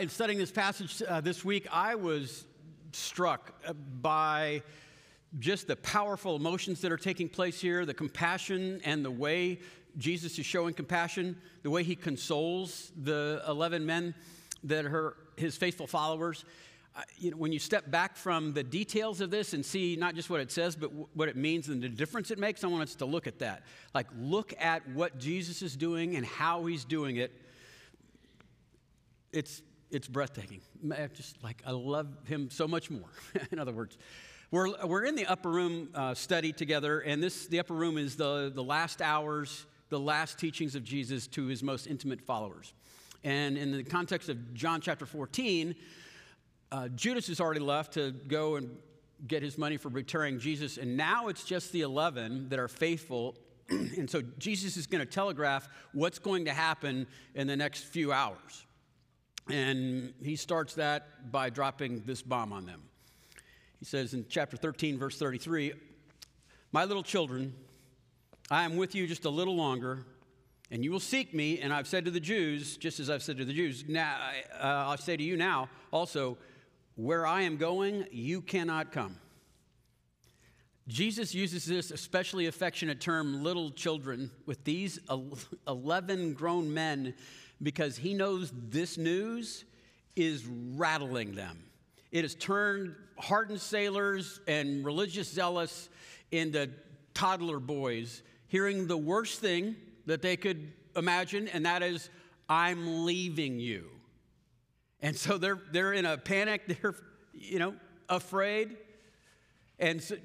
In studying this passage this week, I was struck by just the powerful emotions that are taking place here, the compassion and the way Jesus is showing compassion, the way he consoles the 11 men that are his faithful followers. When you step back from the details of this and see not just what it says, but what it means and the difference it makes, I want us to look at that. Look at what Jesus is doing and how he's doing it. It's breathtaking. I love him so much more, in other words. We're in the Upper Room study together, and the Upper Room is the last hours, the last teachings of Jesus to his most intimate followers. And in the context of John chapter 14, Judas has already left to go and get his money for betraying Jesus, and now it's just the 11 that are faithful, and so Jesus is going to telegraph what's going to happen in the next few hours. And he starts that by dropping this bomb on them. He says in chapter 13, verse 33, "My little children, I am with you just a little longer, and you will seek me. And I've said to the Jews, just as I've said to the Jews, now I say to you now also, where I am going, you cannot come." Jesus uses this especially affectionate term, little children, with these 11 grown men because he knows this news is rattling them. It has turned hardened sailors and religious zealots into toddler boys, hearing the worst thing that they could imagine, and that is, "I'm leaving you." And so they're in a panic. They're, afraid. And so,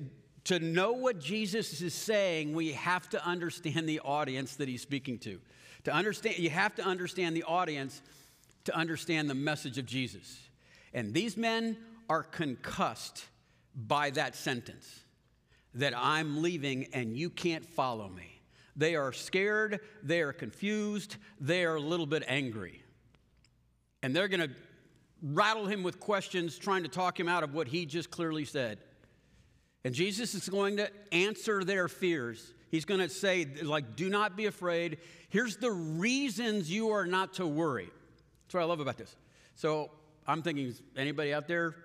to know what Jesus is saying, we have to understand the audience that he's speaking to. You have to understand the audience to understand the message of Jesus. And these men are concussed by that sentence, that "I'm leaving and you can't follow me." They are scared, they are confused, they are a little bit angry. And they're going to rattle him with questions, trying to talk him out of what he just clearly said. And Jesus is going to answer their fears. He's going to say, "Do not be afraid. Here's the reasons you are not to worry." That's what I love about this. So I'm thinking, is anybody out there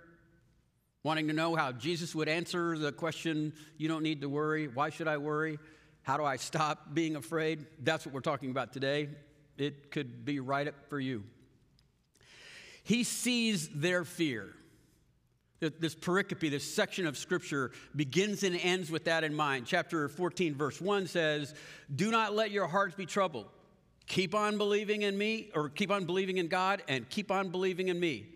wanting to know how Jesus would answer the question, "You don't need to worry. Why should I worry? How do I stop being afraid?" That's what we're talking about today. It could be right up for you. He sees their fear. This pericope, this section of Scripture, begins and ends with that in mind. Chapter 14, verse 1 says, "Do not let your hearts be troubled. Keep on believing in me," or keep on believing in God, and keep on believing in me.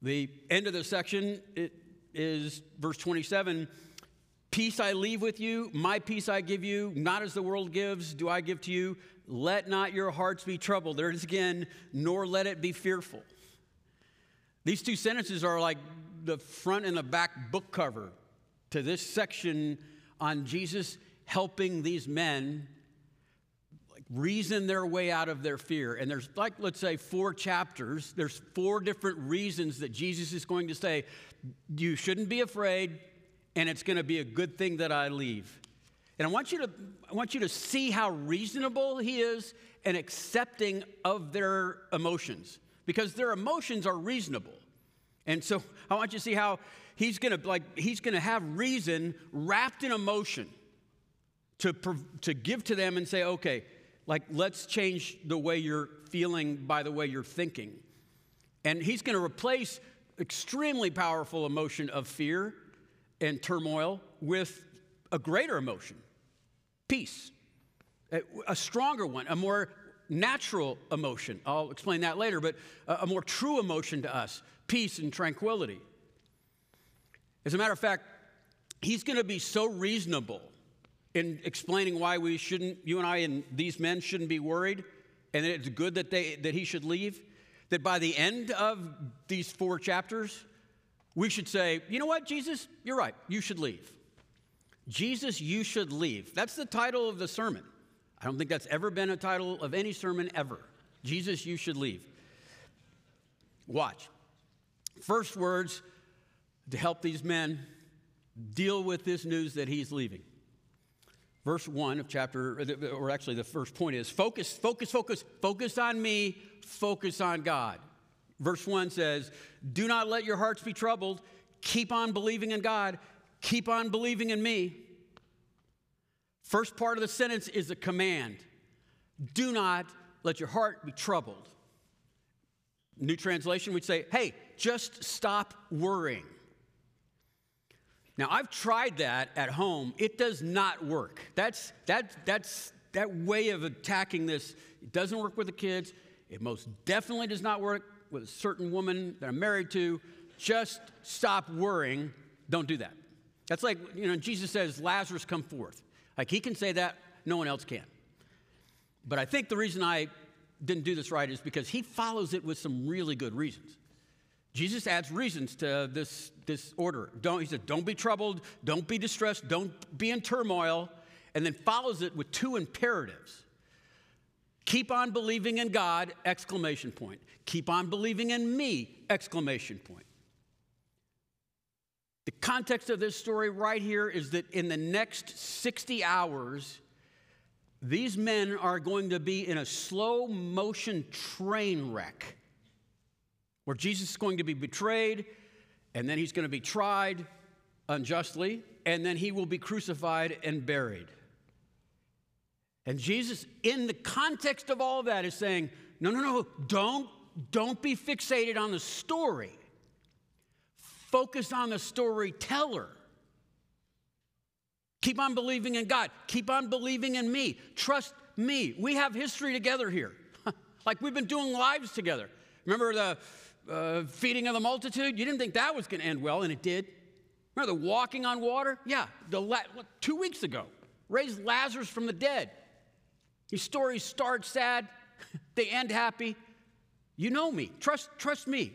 The end of the section is verse 27, "Peace I leave with you, my peace I give you, not as the world gives do I give to you. Let not your hearts be troubled." There it is again, "nor let it be fearful." These two sentences are like the front and the back book cover to this section on Jesus helping these men reason their way out of their fear. And there's let's say 4 chapters. There's 4 different reasons that Jesus is going to say, "You shouldn't be afraid, and it's going to be a good thing that I leave." And I want you to see how reasonable he is and accepting of their emotions, because their emotions are reasonable. And so I want you to see how he's going to have reason wrapped in emotion to give to them and say, "Okay, let's change the way you're feeling by the way you're thinking." And he's going to replace extremely powerful emotion of fear and turmoil with a greater emotion, peace, a stronger one, a more natural emotion. I'll explain that later, but a more true emotion to us, peace and tranquility. As a matter of fact, he's going to be so reasonable in explaining why we shouldn't, you and I and these men shouldn't be worried, and that it's good that he should leave, that by the end of these 4 chapters, we should say, "You know what, Jesus, you're right, you should leave. Jesus, you should leave." That's the title of the sermon. I don't think that's ever been a title of any sermon ever. "Jesus, you should leave." Watch. First words to help these men deal with this news that he's leaving. Verse 1 of chapter, or actually the first point is, focus on me, focus on God. Verse 1 says, do not let your hearts be troubled. Keep on believing in God. Keep on believing in me. First part of the sentence is a command. Do not let your heart be troubled. New translation would say, hey, just stop worrying. Now, I've tried that at home. It does not work. That way of attacking this, it doesn't work with the kids. It most definitely does not work with a certain woman that I'm married to. Just stop worrying. Don't do that. That's like, Jesus says, Lazarus, come forth. Like, he can say that. No one else can. But I think the reason I didn't do this right is because he follows it with some really good reasons. Jesus adds reasons to this order. He said, don't be troubled, don't be distressed, don't be in turmoil, and then follows it with two imperatives. Keep on believing in God, exclamation point. Keep on believing in me, exclamation point. The context of this story right here is that in the next 60 hours, these men are going to be in a slow motion train wreck where Jesus is going to be betrayed, and then he's going to be tried unjustly, and then he will be crucified and buried. And Jesus, in the context of all of that, is saying, no, don't be fixated on the story. Focus on the storyteller. Keep on believing in God. Keep on believing in me. Trust me. We have history together here. Like, we've been doing lives together. Remember the feeding of the multitude? You didn't think that was going to end well, and it did. Remember the walking on water? Yeah, 2 weeks ago. Raised Lazarus from the dead. These stories start sad. They end happy. You know me. Trust me.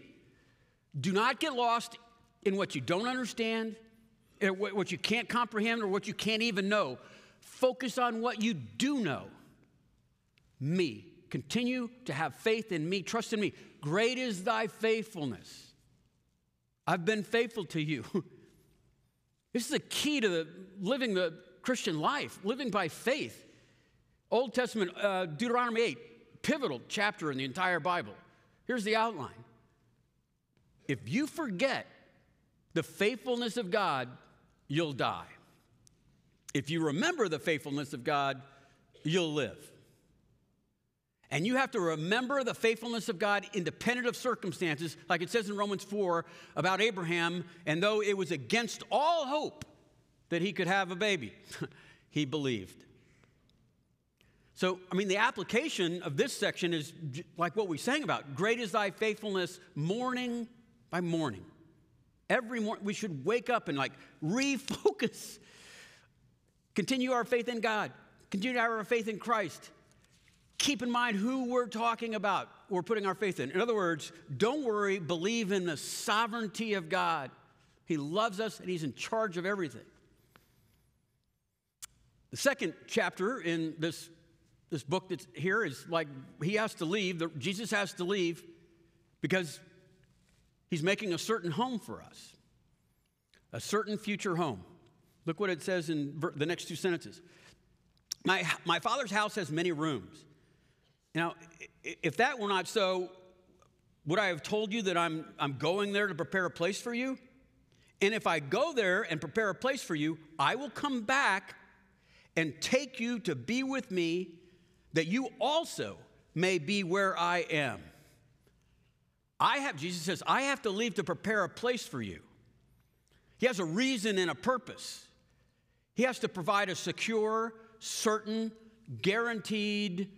Do not get lost in what you don't understand, what you can't comprehend, or what you can't even know. Focus on what you do know. Me. Continue to have faith in me. Trust in me. Great is thy faithfulness. I've been faithful to you. This is the key to living the Christian life, living by faith. Old Testament, Deuteronomy 8, pivotal chapter in the entire Bible. Here's the outline. If you forget the faithfulness of God, you'll die. If you remember the faithfulness of God, you'll live. And you have to remember the faithfulness of God independent of circumstances, like it says in Romans 4 about Abraham, and though it was against all hope that he could have a baby, he believed. So, the application of this section is like what we sang about. Great is thy faithfulness morning by morning. Every morning, we should wake up and refocus. Continue our faith in God. Continue our faith in Christ. Keep in mind who we're talking about, we're putting our faith in. In other words, don't worry, believe in the sovereignty of God. He loves us and he's in charge of everything. The second chapter in this book that's here is he has to leave, Jesus has to leave because he's making a certain home for us, a certain future home. Look what it says in the next two sentences. My Father's house has many rooms. Now, if that were not so, would I have told you that I'm going there to prepare a place for you? And if I go there and prepare a place for you, I will come back and take you to be with me, that you also may be where I am. Jesus says, I have to leave to prepare a place for you. He has a reason and a purpose. He has to provide a secure, certain, guaranteed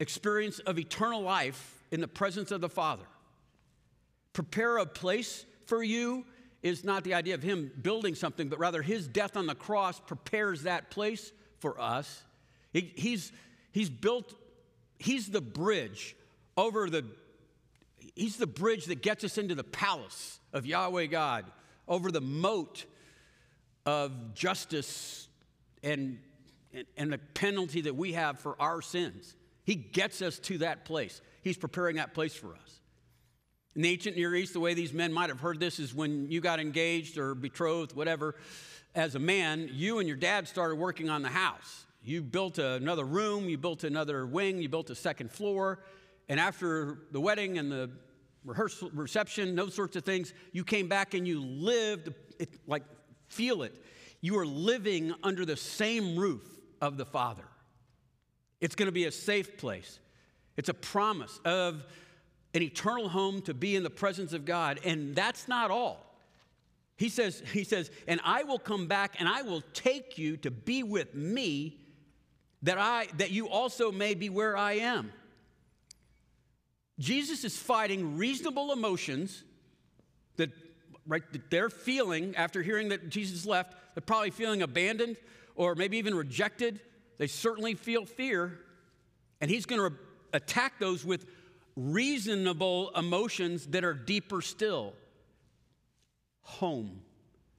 experience of eternal life in the presence of the Father. Prepare a place for you is not the idea of him building something, but rather his death on the cross prepares that place for us. He's the bridge that gets us into the palace of Yahweh God, over the moat of justice and the penalty that we have for our sins. He gets us to that place. He's preparing that place for us. In the ancient Near East, the way these men might have heard this is when you got engaged or betrothed, whatever, as a man, you and your dad started working on the house. You built another room, you built another wing, you built a second floor, And after the wedding and the rehearsal, reception, those sorts of things, you came back and you lived, like, feel it. You are living under the same roof of the Father. It's going to be a safe place. It's a promise of an eternal home to be in the presence of God. And that's not all. He says, and I will come back and I will take you to be with me, that you also may be where I am. Jesus is fighting reasonable emotions that they're feeling after hearing that Jesus left. They're probably feeling abandoned or maybe even rejected. They certainly feel fear. And he's going to attack those with reasonable emotions that are deeper still. Home.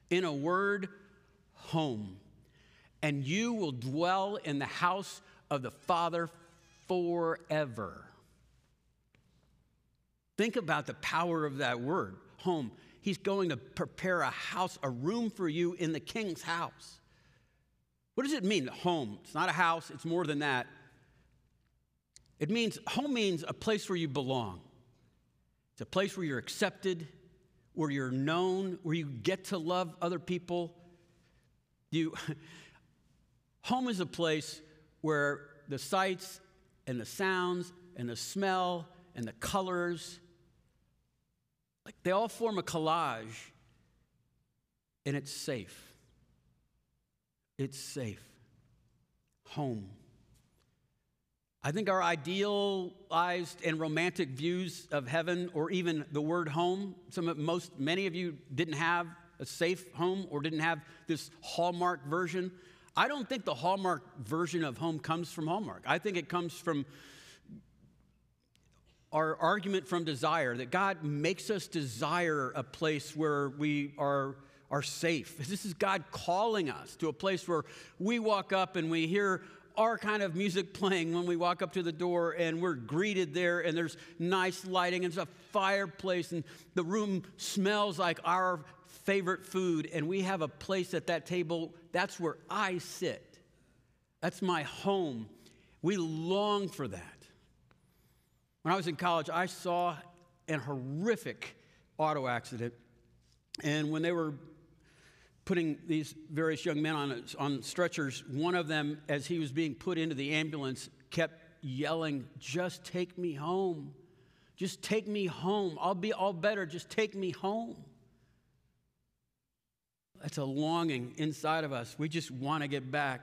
In a word, home. And you will dwell in the house of the Father forever. Think about the power of that word, home. He's going to prepare a house, a room for you in the King's house. What does it mean, home? It's not a house, it's more than that. It means, home means a place where you belong. It's a place where you're accepted, where you're known, where you get to love other people. Home is a place where the sights and the sounds and the smell and the colors, like, they all form a collage, and it's safe. It's safe. Home. I think our idealized and romantic views of heaven, or even the word home, many of you didn't have a safe home or didn't have this Hallmark version. I don't think the Hallmark version of home comes from Hallmark. I think it comes from our argument from desire, that God makes us desire a place where we are safe. This is God calling us to a place where we walk up and we hear our kind of music playing when we walk up to the door, and we're greeted there, and there's nice lighting, and there's a fireplace, and the room smells like our favorite food, and we have a place at that table. That's where I sit. That's my home. We long for that. When I was in college, I saw a horrific auto accident, and when they were putting these various young men on stretchers, one of them, as he was being put into the ambulance, kept yelling, "Just take me home. Just take me home. I'll be all better. Just take me home." That's a longing inside of us. We just want to get back.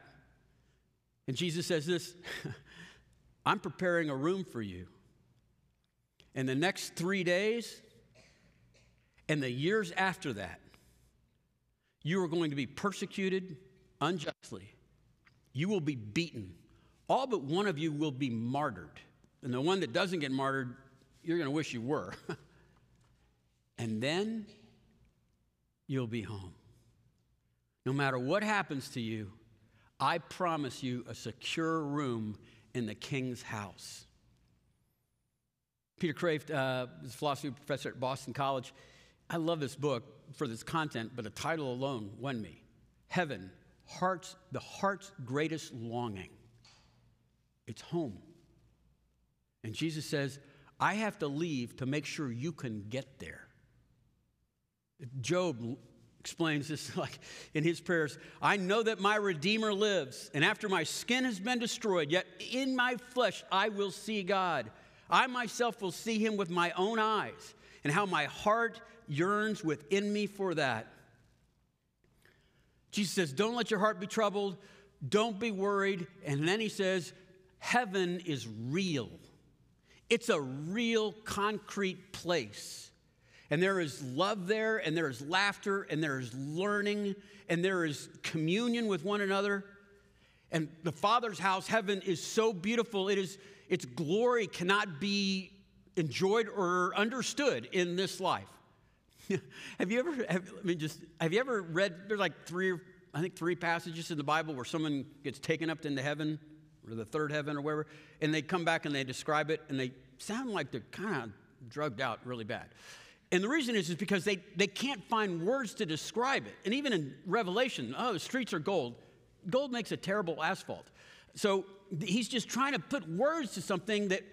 And Jesus says this, "I'm preparing a room for you. In the next 3 days and the years after that, you are going to be persecuted unjustly. You will be beaten. All but one of you will be martyred. And the one that doesn't get martyred, you're going to wish you were. And then you'll be home. No matter what happens to you, I promise you a secure room in the King's house." Peter Kraft is a philosophy professor at Boston College. I love this book for this content, but the title alone won me. Heaven, the heart's greatest longing. It's home. And Jesus says, I have to leave to make sure you can get there. Job explains this, like, in his prayers. I know that my Redeemer lives, and after my skin has been destroyed, yet in my flesh I will see God. I myself will see him with my own eyes, and how my heart yearns within me for that. Jesus says, don't let your heart be troubled. Don't be worried. And then he says, heaven is real. It's a real concrete place. And there is love there, and there is laughter, and there is learning, and there is communion with one another. And the Father's house, heaven, is so beautiful. Its glory cannot be enjoyed or understood in this life. Have you ever read, there's like three passages in the Bible where someone gets taken up into heaven, or the third heaven or wherever, and they come back and they describe it, and they sound like they're kind of drugged out really bad. And the reason is because they can't find words to describe it. And even in Revelation, the streets are gold. Gold makes a terrible asphalt. So he's just trying to put words to something that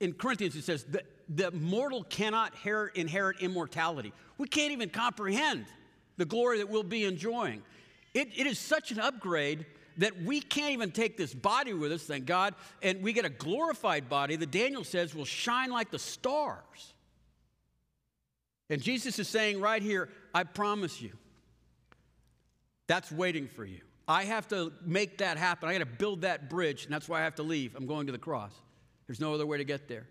in Corinthians, it says that the mortal cannot inherit immortality. We can't even comprehend the glory that we'll be enjoying. It is such an upgrade that we can't even take this body with us, thank God, and we get a glorified body that Daniel says will shine like the stars. And Jesus is saying right here, I promise you, that's waiting for you. I have to make that happen. I got to build that bridge, and that's why I have to leave. I'm going to the cross. There's no other way to get there.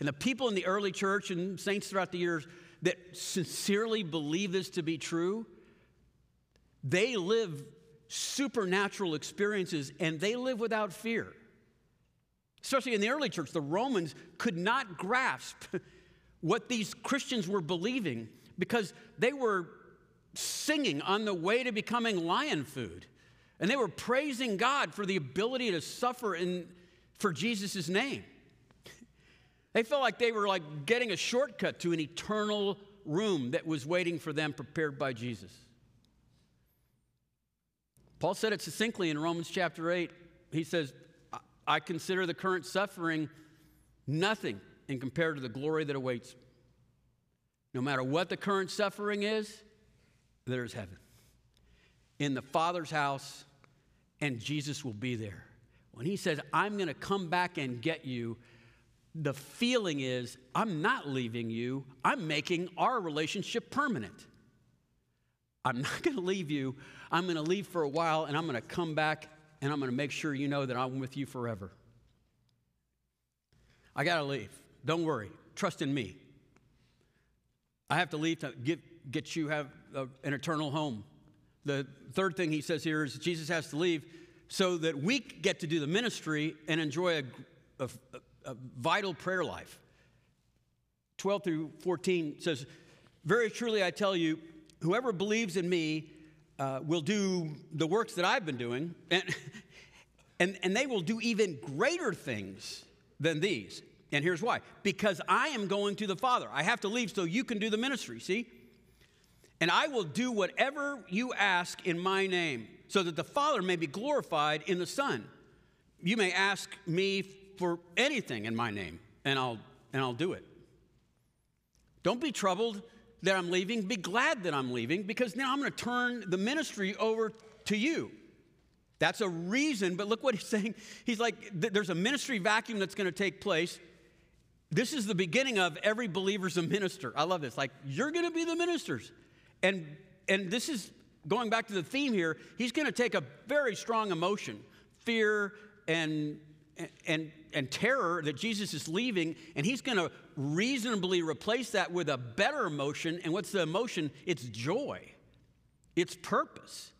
And the people in the early church and saints throughout the years that sincerely believe this to be true, they live supernatural experiences, and they live without fear. Especially in the early church, the Romans could not grasp what these Christians were believing because they were singing on the way to becoming lion food, and they were praising God for the ability to suffer for Jesus' name. They felt like they were like getting a shortcut to an eternal room that was waiting for them, prepared by Jesus. Paul said it succinctly in Romans chapter 8. He says, I consider the current suffering nothing in compared to the glory that awaits. No matter what the current suffering is, there is heaven in the Father's house, and Jesus will be there. When he says, I'm going to come back and get you, the feeling is, I'm not leaving you. I'm making our relationship permanent. I'm not going to leave you. I'm going to leave for a while, and I'm going to come back, and I'm going to make sure you know that I'm with you forever. I got to leave. Don't worry. Trust in me. I have to leave to get you have an eternal home. The third thing he says here is Jesus has to leave so that we get to do the ministry and enjoy a vital prayer life. 12 through 14 says, very truly I tell you, whoever believes in me will do the works that I've been doing, and they will do even greater things than these. And here's why. Because I am going to the Father. I have to leave so you can do the ministry, see? And I will do whatever you ask in my name, so that the Father may be glorified in the Son. You may ask me for anything in my name, and I'll do it. Don't be troubled that I'm leaving. Be glad that I'm leaving, because now I'm going to turn the ministry over to you. That's a reason, but look what he's saying. He's like, there's a ministry vacuum that's going to take place. This is the beginning of every believer's a minister. I love this. Like, you're going to be the ministers. And this is, going back to the theme here, he's going to take a very strong emotion, fear and terror that Jesus is leaving, and he's going to reasonably replace that with a better emotion. And what's the emotion? It's joy. It's purpose.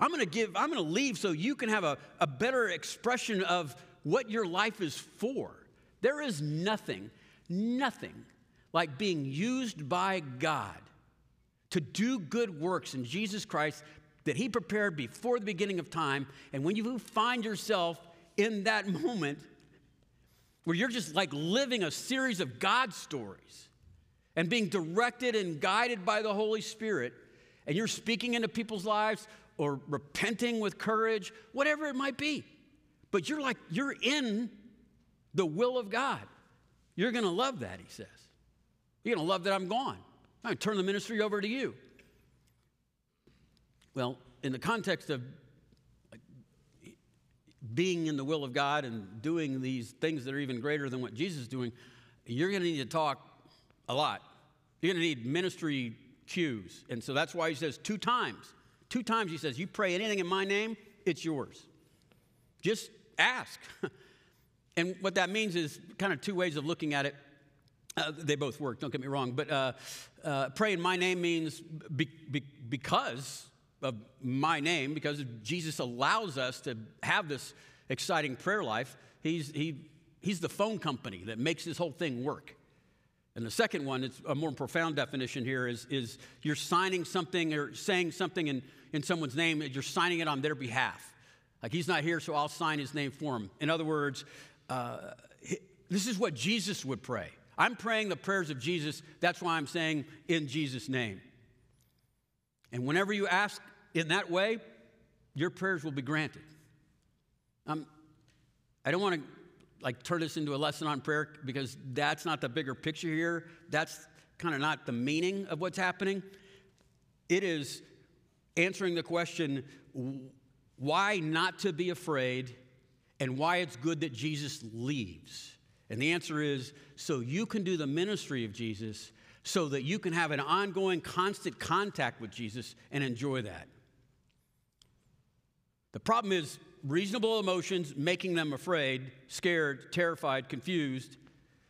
I'm going to leave so you can have a better expression of what your life is for. There is nothing like being used by God to do good works in Jesus Christ that he prepared before the beginning of time. And when you find yourself in that moment where you're just like living a series of God stories and being directed and guided by the Holy Spirit, and you're speaking into people's lives or repenting with courage, whatever it might be, but you're in the will of God. You're going to love that, he says. You're going to love that I'm gone. I'm going to turn the ministry over to you. Well, in the context of being in the will of God and doing these things that are even greater than what Jesus is doing, you're going to need to talk a lot. You're going to need ministry cues. And so that's why he says two times he says, you pray anything in my name, it's yours. Just ask. And what that means is kind of two ways of looking at it. They both work, don't get me wrong. But pray in my name means because of my name, because Jesus allows us to have this exciting prayer life. He's the phone company that makes this whole thing work. And the second one, it's a more profound definition here, is you're signing something or saying something in someone's name, you're signing it on their behalf. Like, he's not here, so I'll sign his name for him. In other words, this is what Jesus would pray. I'm praying the prayers of Jesus. That's why I'm saying in Jesus' name. And whenever you ask in that way, your prayers will be granted. I don't want to like turn this into a lesson on prayer, because that's not the bigger picture here. That's kind of not the meaning of what's happening. It is answering the question, why not to be afraid, and why it's good that Jesus leaves. And the answer is, so you can do the ministry of Jesus, so that you can have an ongoing, constant contact with Jesus and enjoy that. The problem is reasonable emotions making them afraid, scared, terrified, confused.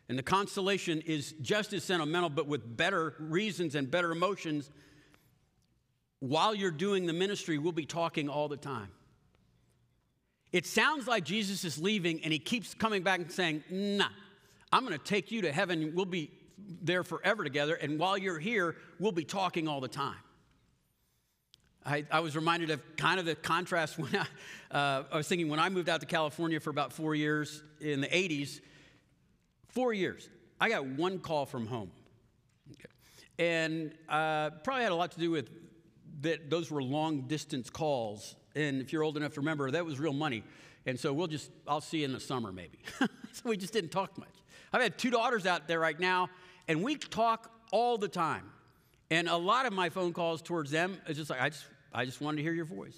And the consolation is just as sentimental, but with better reasons and better emotions. While you're doing the ministry, we'll be talking all the time. It sounds like Jesus is leaving, and he keeps coming back and saying, nah, I'm going to take you to heaven. We'll be there forever together, and while you're here, we'll be talking all the time. I was reminded of kind of the contrast when I was thinking when I moved out to California for about 4 years in the 80s, 4 years, I got one call from home. And probably had a lot to do with that. Those were long distance calls. And if you're old enough to remember, that was real money. And so I'll see you in the summer maybe. So we just didn't talk much. I've had two daughters out there right now, and we talk all the time. And a lot of my phone calls towards them is just like, I just wanted to hear your voice.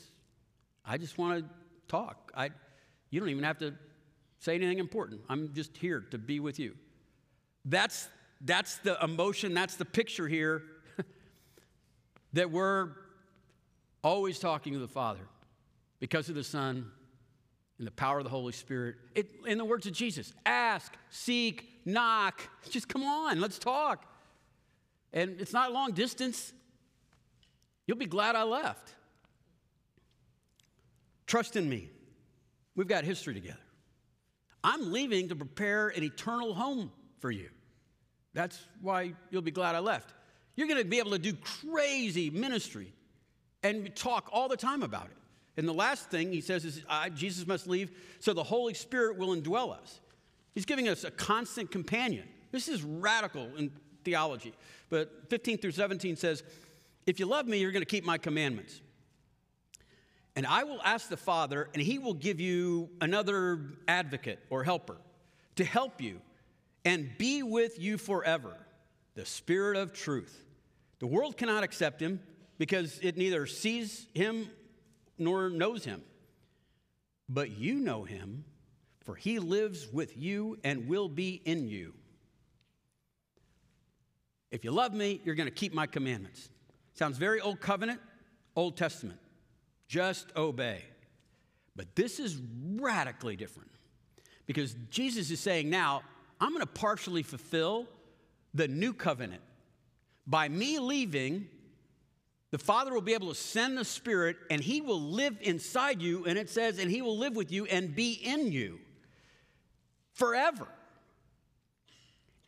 I just want to talk. You don't even have to say anything important. I'm just here to be with you. That's the emotion, that's the picture here, that we're always talking to the Father because of the Son and the power of the Holy Spirit. In the words of Jesus, ask, seek, knock. Just come on, let's talk. And it's not long distance. You'll be glad I left. Trust in me. We've got history together. I'm leaving to prepare an eternal home for you. That's why you'll be glad I left. You're going to be able to do crazy ministry and talk all the time about it. And the last thing he says is Jesus must leave, so the Holy Spirit will indwell us. He's giving us a constant companion. This is radical and theology. But 15 through 17 says, if you love me, you're going to keep my commandments. And I will ask the Father, and he will give you another advocate or helper to help you and be with you forever, the Spirit of truth. The world cannot accept him because it neither sees him nor knows him. But you know him, for he lives with you and will be in you. If you love me, you're going to keep my commandments. Sounds very old covenant, Old Testament. Just obey. But this is radically different, because Jesus is saying now, I'm going to partially fulfill the new covenant. By me leaving, the Father will be able to send the Spirit, and he will live inside you, and it says, and he will live with you and be in you forever.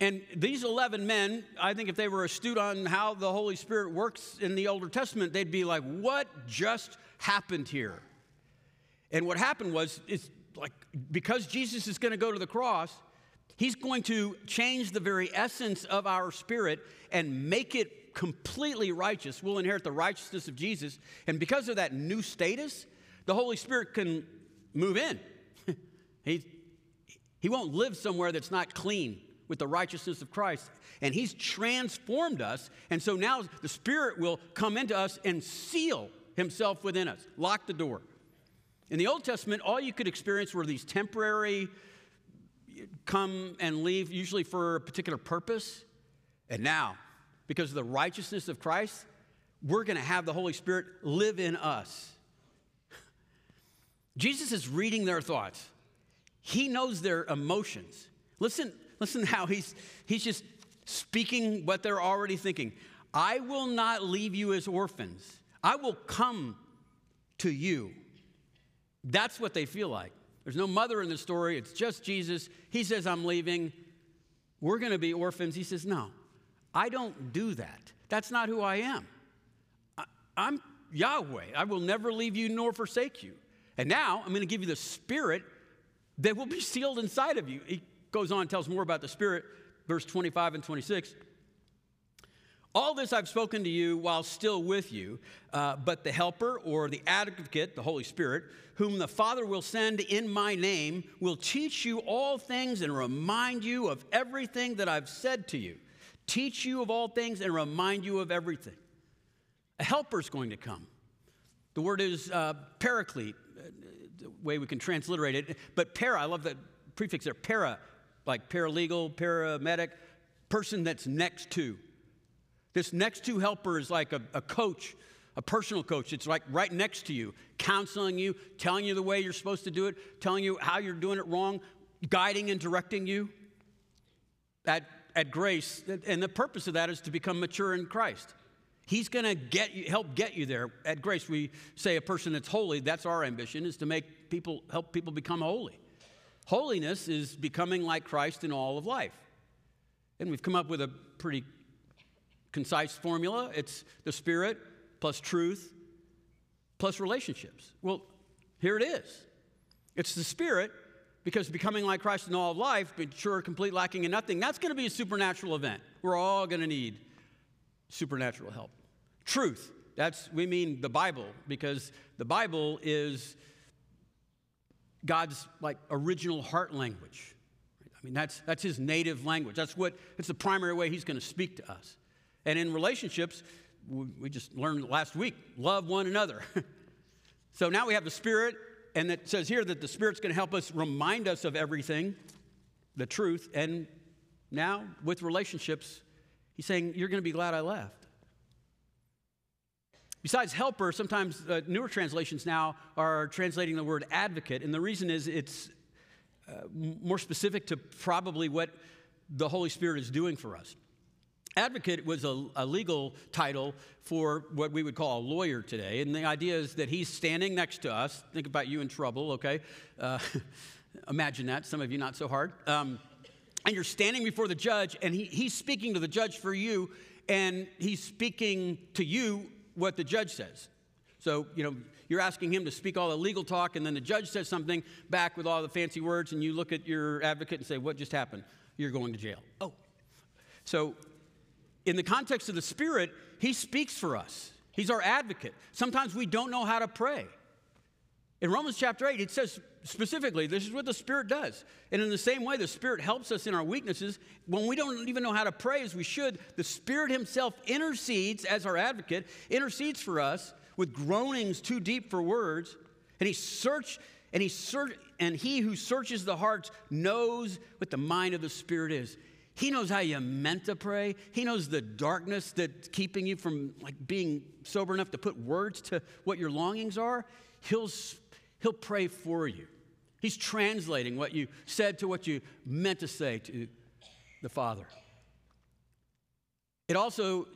And these 11 men, I think if they were astute on how the Holy Spirit works in the Old Testament, they'd be like, what just happened here? And what happened was, it's like, because Jesus is going to go to the cross, he's going to change the very essence of our spirit and make it completely righteous. We'll inherit the righteousness of Jesus. And because of that new status, the Holy Spirit can move in. He won't live somewhere that's not clean with the righteousness of Christ. And he's transformed us. And so now the Spirit will come into us and seal himself within us, lock the door. In the Old Testament, all you could experience were these temporary come and leave, usually for a particular purpose. And now, because of the righteousness of Christ, we're going to have the Holy Spirit live in us. Jesus is reading their thoughts. He knows their emotions. Listen how he's just speaking what they're already thinking. I will not leave you as orphans. I will come to you. That's what they feel like. There's no mother in the story. It's just Jesus. He says, I'm leaving. We're going to be orphans. He says, no, I don't do that. That's not who I am. I'm Yahweh. I will never leave you nor forsake you. And now I'm going to give you the Spirit that will be sealed inside of you. He goes on and tells more about the Spirit, verse 25 and 26. All this I've spoken to you while still with you, but the helper or the advocate, the Holy Spirit, whom the Father will send in my name, will teach you all things and remind you of everything that I've said to you. Teach you of all things and remind you of everything. A helper's going to come. The word is paraclete, the way we can transliterate it. But para, I love that prefix there, para, like paralegal, paramedic, person that's next to. This next to helper is like a coach, a personal coach. It's like right next to you, counseling you, telling you the way you're supposed to do it, telling you how you're doing it wrong, guiding and directing you at grace. And the purpose of that is to become mature in Christ. He's going to help get you there. At grace, we say a person that's holy, that's our ambition, is to make people, help people become holy. Holiness is becoming like Christ in all of life. And we've come up with a pretty concise formula. It's the Spirit plus truth plus relationships. Well, here it is. It's the Spirit, because becoming like Christ in all of life, but sure, complete, lacking in nothing, that's going to be a supernatural event. We're all going to need supernatural help. Truth, that's, we mean the Bible, because the Bible is God's like original heart language. I mean, that's his native language. It's the primary way he's going to speak to us. And in relationships, we just learned last week, love one another. So now we have the Spirit, and it says here that the Spirit's going to help us remind us of everything, the truth. And now with relationships, he's saying, you're going to be glad I left. Besides helper, sometimes newer translations now are translating the word advocate. And the reason is it's more specific to probably what the Holy Spirit is doing for us. Advocate was a legal title for what we would call a lawyer today. And the idea is that he's standing next to us. Think about you in trouble, okay? Imagine that. Some of you, not so hard. And you're standing before the judge, and he's speaking to the judge for you, and he's speaking to you what the judge says. So, you know, you're asking him to speak all the legal talk, and then the judge says something back with all the fancy words, and you look at your advocate and say, what just happened? You're going to jail. Oh. So in the context of the Spirit, he speaks for us. He's our advocate. Sometimes we don't know how to pray. In Romans chapter 8, it says specifically, this is what the Spirit does. And in the same way, the Spirit helps us in our weaknesses. When we don't even know how to pray as we should, the Spirit himself intercedes as our advocate, intercedes for us with groanings too deep for words. And he who searches the hearts knows what the mind of the Spirit is. He knows how you meant to pray. He knows the darkness that's keeping you from like being sober enough to put words to what your longings are. He'll pray for you. He's translating what you said to what you meant to say to the Father. It also,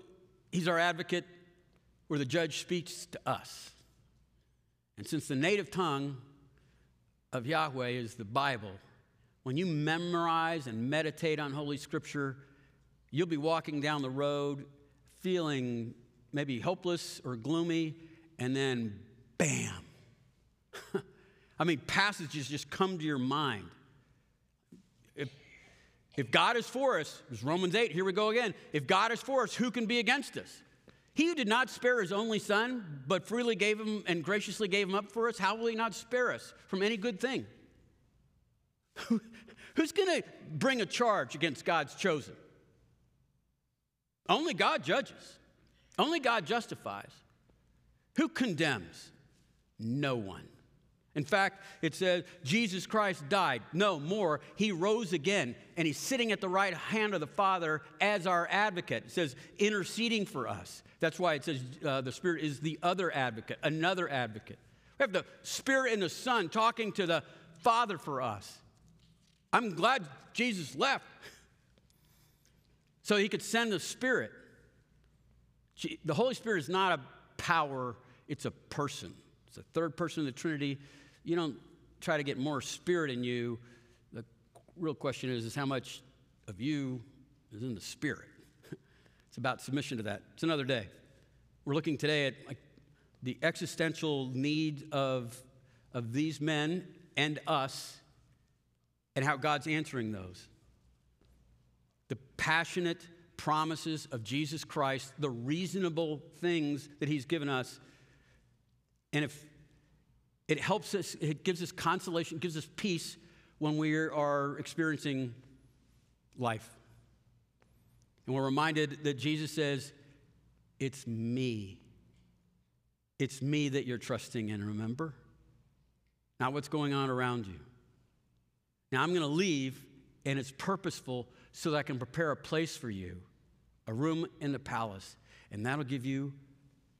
he's our advocate where the judge speaks to us. And since the native tongue of Yahweh is the Bible, when you memorize and meditate on Holy Scripture, you'll be walking down the road feeling maybe hopeless or gloomy, and then bam. I mean, passages just come to your mind. If God is for us, it's Romans 8, here we go again. If God is for us, who can be against us? He who did not spare his only son, but freely gave him and graciously gave him up for us, how will he not spare us from any good thing? Who's going to bring a charge against God's chosen? Only God judges. Only God justifies. Who condemns? No one. In fact, it says Jesus Christ died. No more. He rose again, and he's sitting at the right hand of the Father as our advocate. It says interceding for us. That's why it says the Spirit is the other advocate, another advocate. We have the Spirit and the Son talking to the Father for us. I'm glad Jesus left so he could send the Spirit. The Holy Spirit is not a power, it's a person. It's the third person of the Trinity. You don't try to get more Spirit in you. The real question is how much of you is in the Spirit? It's about submission to that. It's another day. We're looking today at like, the existential need of these men and us, and how God's answering those. The passionate promises of Jesus Christ, the reasonable things that he's given us. And if it helps us, it gives us consolation, it gives us peace when we are experiencing life. And we're reminded that Jesus says, it's me. It's me that you're trusting in, remember? Not what's going on around you. Now I'm going to leave, and it's purposeful so that I can prepare a place for you, a room in the palace, and that'll give you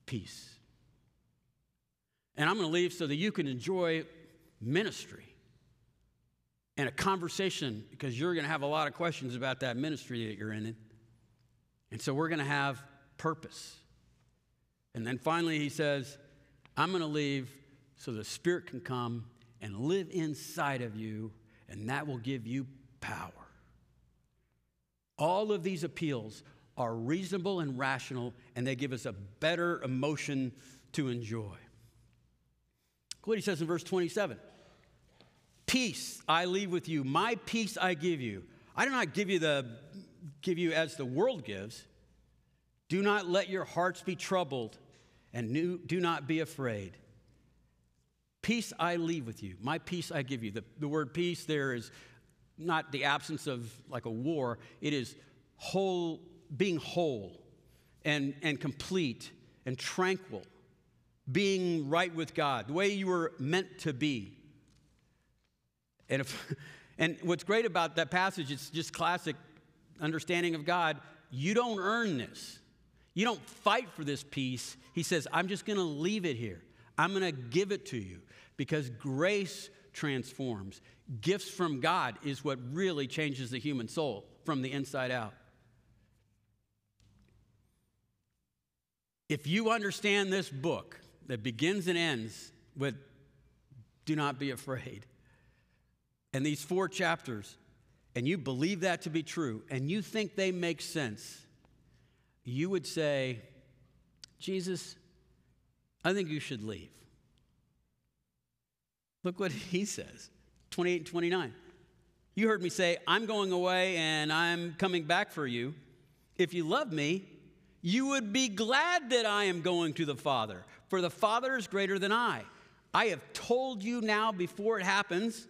peace. And I'm going to leave so that you can enjoy ministry and a conversation, because you're going to have a lot of questions about that ministry that you're in. And so we're going to have purpose. And then finally he says, I'm going to leave so the Spirit can come and live inside of you, and that will give you power. All of these appeals are reasonable and rational, and they give us a better emotion to enjoy. Look what he says in verse 27. Peace I leave with you. My peace I give you. I do not give you as the world gives. Do not let your hearts be troubled, and do not be afraid. Peace I leave with you. My peace I give you. The word peace there is not the absence of like a war. It is whole, being whole and complete and tranquil, being right with God, the way you were meant to be. And what's great about that passage, it's just classic understanding of God. You don't earn this. You don't fight for this peace. He says, I'm just going to leave it here. I'm going to give it to you, because grace transforms. Gifts from God is what really changes the human soul from the inside out. If you understand this book that begins and ends with do not be afraid, and these 4 chapters, and you believe that to be true, and you think they make sense, you would say, Jesus, I think you should leave. Look what he says, 28 and 29. You heard me say, I'm going away and I'm coming back for you. If you love me, you would be glad that I am going to the Father, for the Father is greater than I. I have told you now before it happens,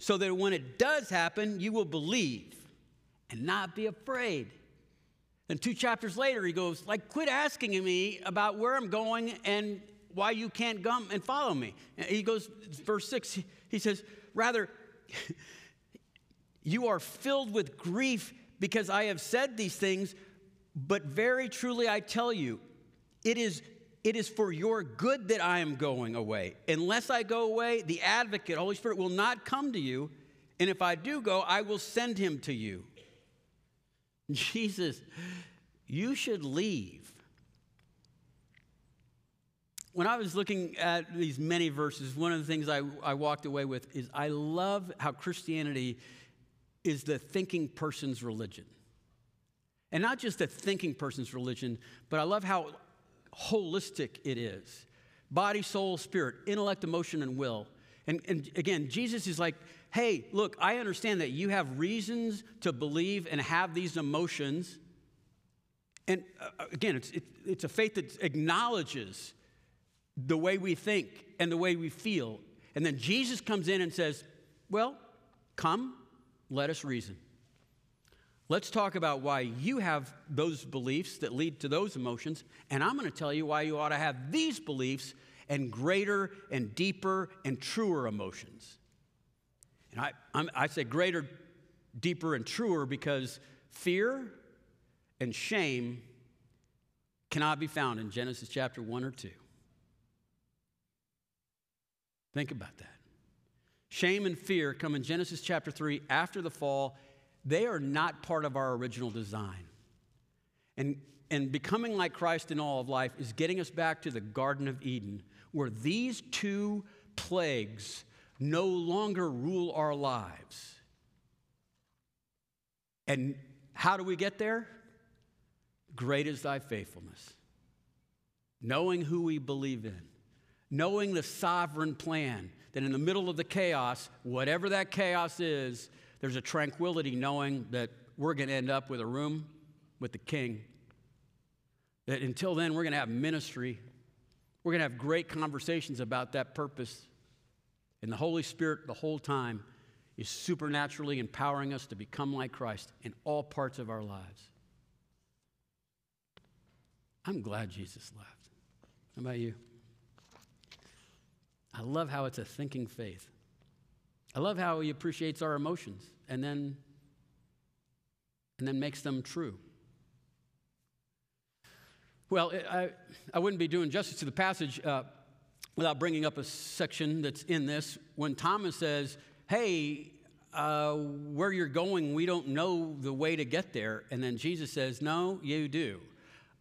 so that when it does happen, you will believe and not be afraid. And 2 chapters later, he goes, like, quit asking me about where I'm going and why you can't come and follow me. He goes, verse 6, he says, rather, you are filled with grief because I have said these things, but very truly I tell you, it is for your good that I am going away. Unless I go away, the advocate, Holy Spirit, will not come to you. And if I do go, I will send him to you. Jesus, you should leave. When I was looking at these many verses, one of the things I walked away with is I love how Christianity is the thinking person's religion. And not just the thinking person's religion, but I love how holistic it is. Body, soul, spirit, intellect, emotion, and will. And again, Jesus is like, hey, look, I understand that you have reasons to believe and have these emotions. And again, it's a faith that acknowledges the way we think and the way we feel. And then Jesus comes in and says, well, come, let us reason. Let's talk about why you have those beliefs that lead to those emotions, and I'm going to tell you why you ought to have these beliefs and greater and deeper and truer emotions. And I say greater, deeper, and truer because fear and shame cannot be found in Genesis chapter 1 or 2. Think about that. Shame and fear come in Genesis chapter 3 after the fall. They are not part of our original design. And becoming like Christ in all of life is getting us back to the Garden of Eden, where these 2 plagues no longer rule our lives. And how do we get there? Great is thy faithfulness. Knowing who we believe in. Knowing the sovereign plan, that in the middle of the chaos, whatever that chaos is, there's a tranquility knowing that we're going to end up with a room with the King, that until then we're going to have ministry. We're going to have great conversations about that purpose. And the Holy Spirit the whole time is supernaturally empowering us to become like Christ in all parts of our lives. I'm glad Jesus left. How about you? I love how it's a thinking faith. I love how he appreciates our emotions and then makes them true. Well, I wouldn't be doing justice to the passage without bringing up a section that's in this. When Thomas says, hey, where you're going, we don't know the way to get there. And then Jesus says, no, you do.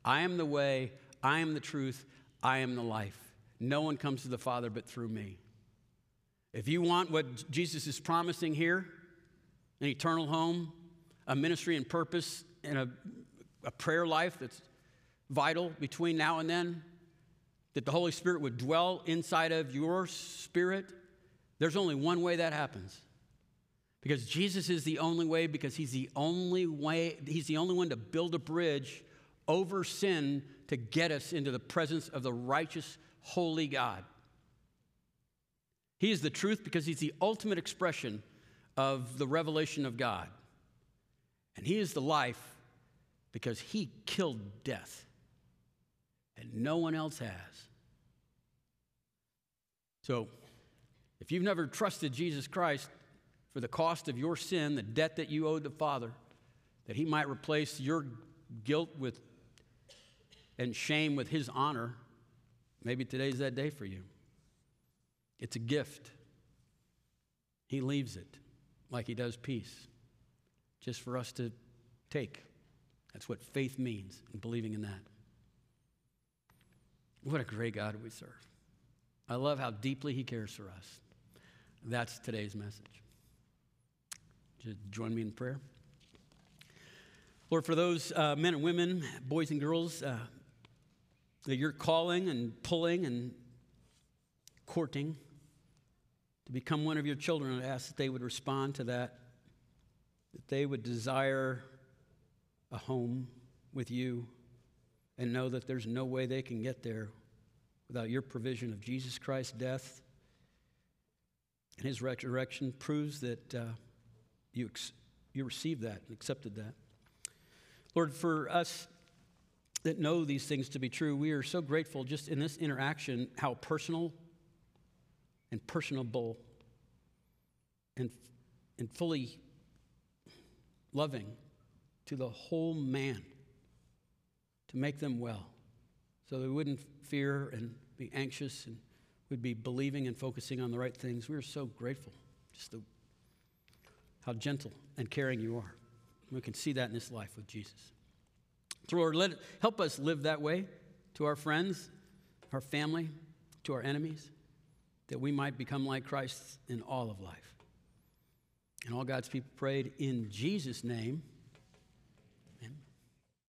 I am the way, I am the truth, I am the life. No one comes to the Father but through me. If you want what Jesus is promising here, an eternal home, a ministry and purpose, and a prayer life that's vital between now and then, that the Holy Spirit would dwell inside of your spirit, there's only one way that happens. Because Jesus is the only way, because he's the only way, he's the only one to build a bridge over sin to get us into the presence of the righteous, holy God. He is the truth because he's the ultimate expression of the revelation of God. And he is the life because he killed death. And no one else has. So, if you've never trusted Jesus Christ for the cost of your sin, the debt that you owed the Father, that he might replace your guilt with and shame with his honor, maybe today's that day for you. It's a gift. He leaves it like he does peace, just for us to take. That's what faith means, and believing in that. What a great God we serve. I love how deeply he cares for us. That's today's message. Just join me in prayer. Lord, for those men and women, boys and girls, that you're calling and pulling and courting to become one of your children, I ask that they would respond to that they would desire a home with you and know that there's no way they can get there without your provision of Jesus Christ's death and his resurrection proves that you received that and accepted that. Lord, for us that know these things to be true, we are so grateful just in this interaction how personal and personable and fully loving to the whole man to make them well so they wouldn't fear and be anxious and would be believing and focusing on the right things. We are so grateful just how gentle and caring you are. We can see that in this life with Jesus. So Lord, help us live that way to our friends, our family, to our enemies, that we might become like Christ in all of life. And all God's people prayed in Jesus' name.